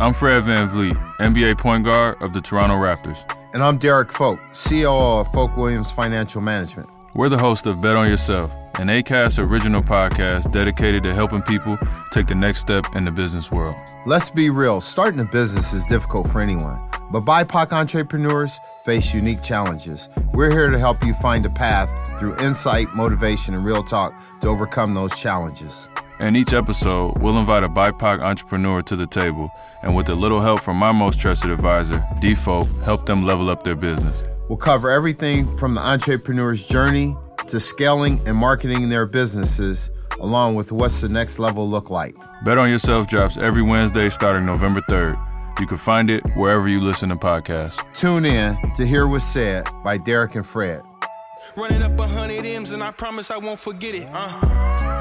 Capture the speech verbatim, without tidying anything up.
I'm Fred VanVleet, N B A point guard of the Toronto Raptors. And I'm Derek Folk, C O O of Folk Williams Financial Management. We're the host of Bet On Yourself, an Acast original podcast dedicated to helping people take the next step in the business world. Let's be real, starting a business is difficult for anyone, but B I P O C entrepreneurs face unique challenges. We're here to help you find a path through insight, motivation, and real talk to overcome those challenges. In each episode, we'll invite a B I P O C entrepreneur to the table, and with a little help from my most trusted advisor, Derek Folk, help them level up their business. We'll cover everything from the entrepreneur's journey to scaling and marketing their businesses, along with what's the next level look like. Bet On Yourself drops every Wednesday starting November third. You can find it wherever you listen to podcasts. Tune in to hear what's said by Derek and Fred. Running up a hundred M's and I promise I won't forget it. Uh.